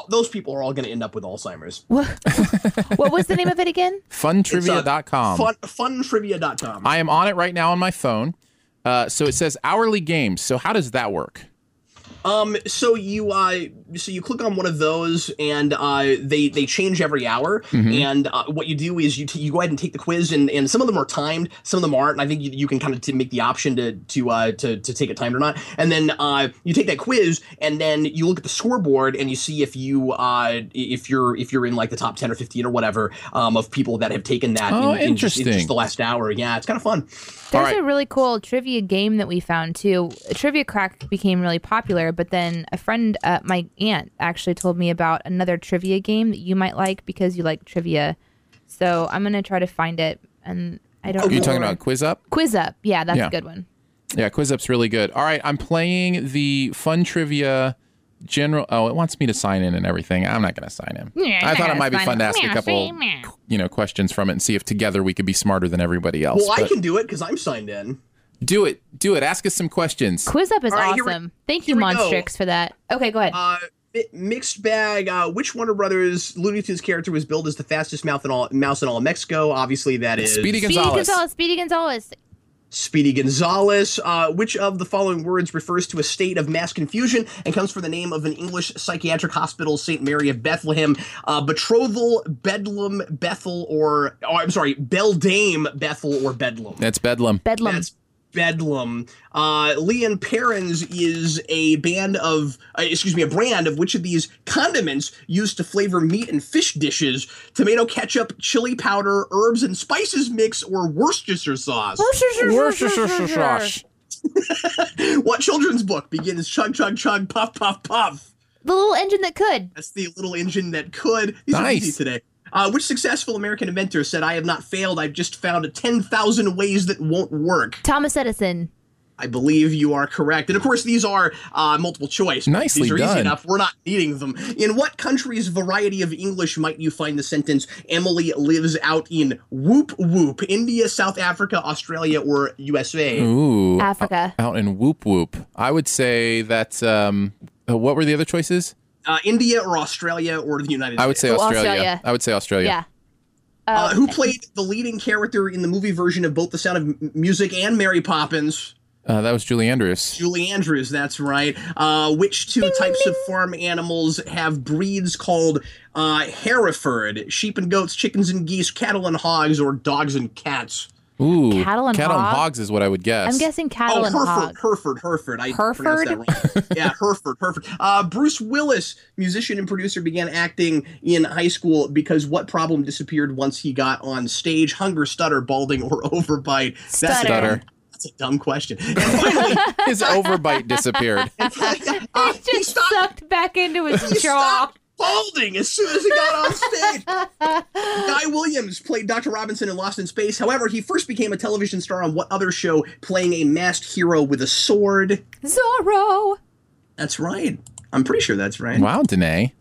those people are all going to end up with Alzheimer's. What was the name of it again? FunTrivia.com. FunTrivia.com. I am on it right now on my phone. So it says hourly games. So how does that work? So you click on one of those, and they change every hour. Mm-hmm. And what you do is you go ahead and take the quiz, and some of them are timed, some of them aren't. And I think you can kind of make the option to take it timed or not. And then you take that quiz, and then you look at the scoreboard, and you see if you if you're in the top 10 or 15 or whatever of people that have taken that. Oh, interesting. In just the last hour. Yeah, it's kind of fun. There's a really cool trivia game that we found too. Trivia Crack became really popular, but then a friend, my aunt, actually told me about another trivia game that you might like because you like trivia. So I'm going to try to find it. And I don't know. You're talking about QuizUp? QuizUp. Yeah, that's a good one. Yeah, QuizUp's really good. All right, I'm playing the Fun Trivia General. Oh, it wants me to sign in and everything. I'm not going to sign in. Yeah, I thought it might be fun to ask a couple questions from it and see if together we could be smarter than everybody else. Well, I can do it because I'm signed in. Do it. Ask us some questions. QuizUp is awesome. Thank you, Monstrix, for that. Okay, go ahead. Mixed bag. Which Warner Brothers Looney Tunes character was billed as the fastest mouse in all of Mexico? Obviously, that is Speedy Gonzales. Which of the following words refers to a state of mass confusion and comes from the name of an English psychiatric hospital, St. Mary of Bethlehem? Betrothal, Bedlam, Bethel, or... Oh, I'm sorry. Beldame, Bethel, or Bedlam. That's Bedlam. Bedlam. Leon Perrins is a brand of which of these condiments used to flavor meat and fish dishes? Tomato ketchup, chili powder, herbs and spices mix, or Worcestershire sauce? Worcestershire sauce. What children's book begins chug, chug, chug, puff, puff, puff? The Little Engine That Could. That's The Little Engine That Could. These are easy today. Which successful American inventor said, "I have not failed, I've just found 10,000 ways that won't work"? Thomas Edison. I believe you are correct. And of course, these are multiple choice. Nicely done. These are easy enough. We're not needing them. In what country's variety of English might you find the sentence, Emily lives out in whoop whoop? India, South Africa, Australia, or USA? Ooh. Africa. Out in whoop whoop. I would say that's, what were the other choices? India or Australia or the United States? I would say Australia. I would say Australia. Yeah. Who played the leading character in the movie version of both The Sound of Music and Mary Poppins? That was Julie Andrews. Julie Andrews, that's right. Which two types of farm animals have breeds called Hereford? Sheep and goats, chickens and geese, cattle and hogs, or dogs and cats? Ooh, cattle and hogs is what I would guess. I'm guessing cattle and hogs. Hereford. I pronounced that wrong. Yeah, Hereford. Bruce Willis, musician and producer, began acting in high school because what problem disappeared once he got on stage? Hunger, stutter, balding, or overbite? Stutter. That's a dumb question. And finally, his overbite disappeared. It just sucked back into his jaw. Balding as soon as he got on stage. Guy Williams played Dr. Robinson in Lost in Space. However, he first became a television star on what other show, playing a masked hero with a sword? Zorro. That's right. I'm pretty sure that's right. Wow, Danae.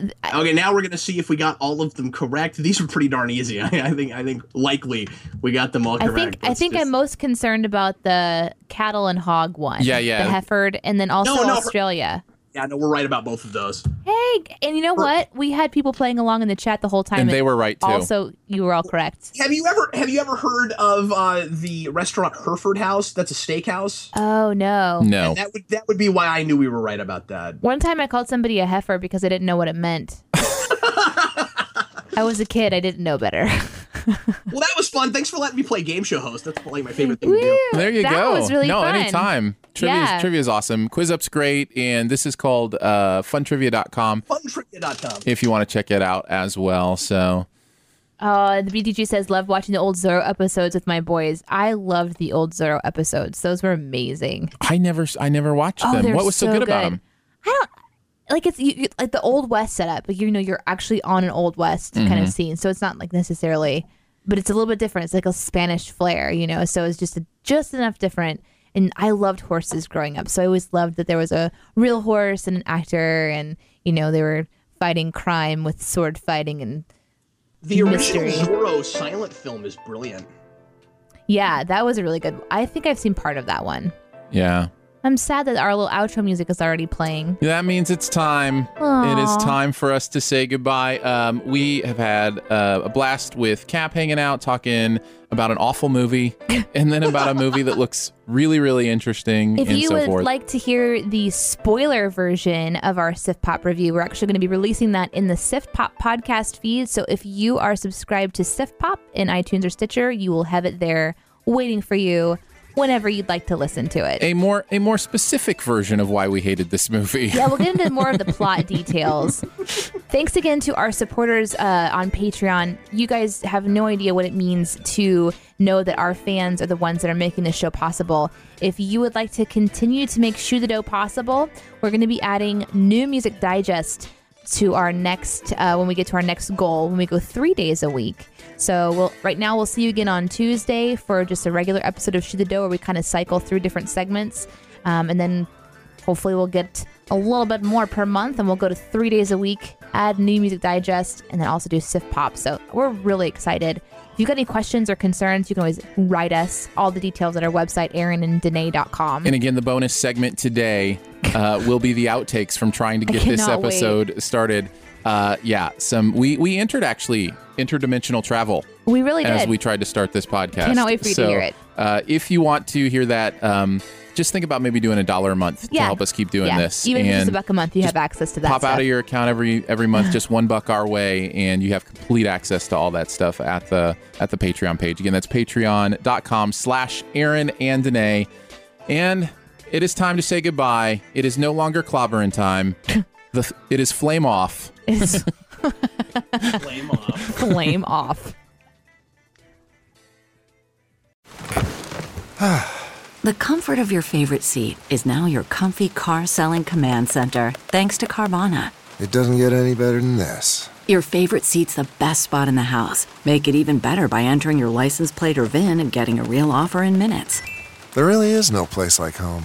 Okay, now we're going to see if we got all of them correct. These were pretty darn easy. I think likely we got them all correct. I think I'm most concerned about the cattle and hog one. Yeah. The Hereford, and then also Australia. Yeah, no, we're right about both of those. Hey, and you know what? We had people playing along in the chat the whole time. And they were right, too. Also, you were all correct. Have you ever heard of the restaurant Hereford House? That's a steakhouse. Oh, no. No. And that would be why I knew we were right about that. One time I called somebody a heifer because I didn't know what it meant. I was a kid. I didn't know better. Well, that was fun. Thanks for letting me play game show host. That's like my favorite thing to do. There you go. That was really fun. No, anytime. Trivia is awesome. QuizUp's great. And this is called FunTrivia.com. FunTrivia.com. If you want to check it out as well. So, the BDG says, love watching the old Zorro episodes with my boys. I loved the old Zorro episodes. Those were amazing. I never watched them. What was so good about them? Like it's like the Old West setup, but you're actually on an Old West kind of scene, so it's not like necessarily, but it's a little bit different. It's like a Spanish flair, so it's just enough different. And I loved horses growing up, so I always loved that there was a real horse and an actor, and they were fighting crime with sword fighting and the mystery. Original Zorro silent film is brilliant. Yeah, that was a really good. I think I've seen part of that one. Yeah. I'm sad that our little outro music is already playing. That means it's time. Aww. It is time for us to say goodbye. We have had a blast with Cap hanging out, talking about an awful movie, and then about a movie that looks really, really interesting. If you would like to hear the spoiler version of our SiftPop review, we're actually going to be releasing that in the SiftPop podcast feed. So if you are subscribed to SiftPop in iTunes or Stitcher, you will have it there waiting for you. Whenever you'd like to listen to it. A more specific version of why we hated this movie. Yeah, we'll get into more of the plot details. Thanks again to our supporters on Patreon. You guys have no idea what it means to know that our fans are the ones that are making this show possible. If you would like to continue to make Shoe the Dough possible, we're going to be adding new music digest to our next, when we get to our next goal, when we go 3 days a week. So right now we'll see you again on Tuesday for just a regular episode of Shoe the Dough, where we kind of cycle through different segments. And then hopefully we'll get a little bit more per month, and we'll go to 3 days a week, add new music digest, and then also do SiftPop. So we're really excited. If you've got any questions or concerns, you can always write us. All the details at our website, aaronanddanae.com. And again, the bonus segment today will be the outtakes from trying to get this episode started. We entered actually interdimensional travel. We really did. As we tried to start this podcast. Cannot wait for you to hear it. If you want to hear that, just think about maybe doing $1 a month to help us keep doing this. Even if it's $1 a month, you have access to that stuff. Pop out of your account every month, just $1 our way, and you have complete access to all that stuff at the Patreon page. Again, that's patreon.com/Aaron and Danae. And it is time to say goodbye. It is no longer clobbering time. It is flame off. Flame off. Flame off. The comfort of your favorite seat is now your comfy car selling command center, thanks to Carvana. It doesn't get any better than this. Your favorite seat's the best spot in the house. Make it even better by entering your license plate or VIN and getting a real offer in minutes. There really is no place like home.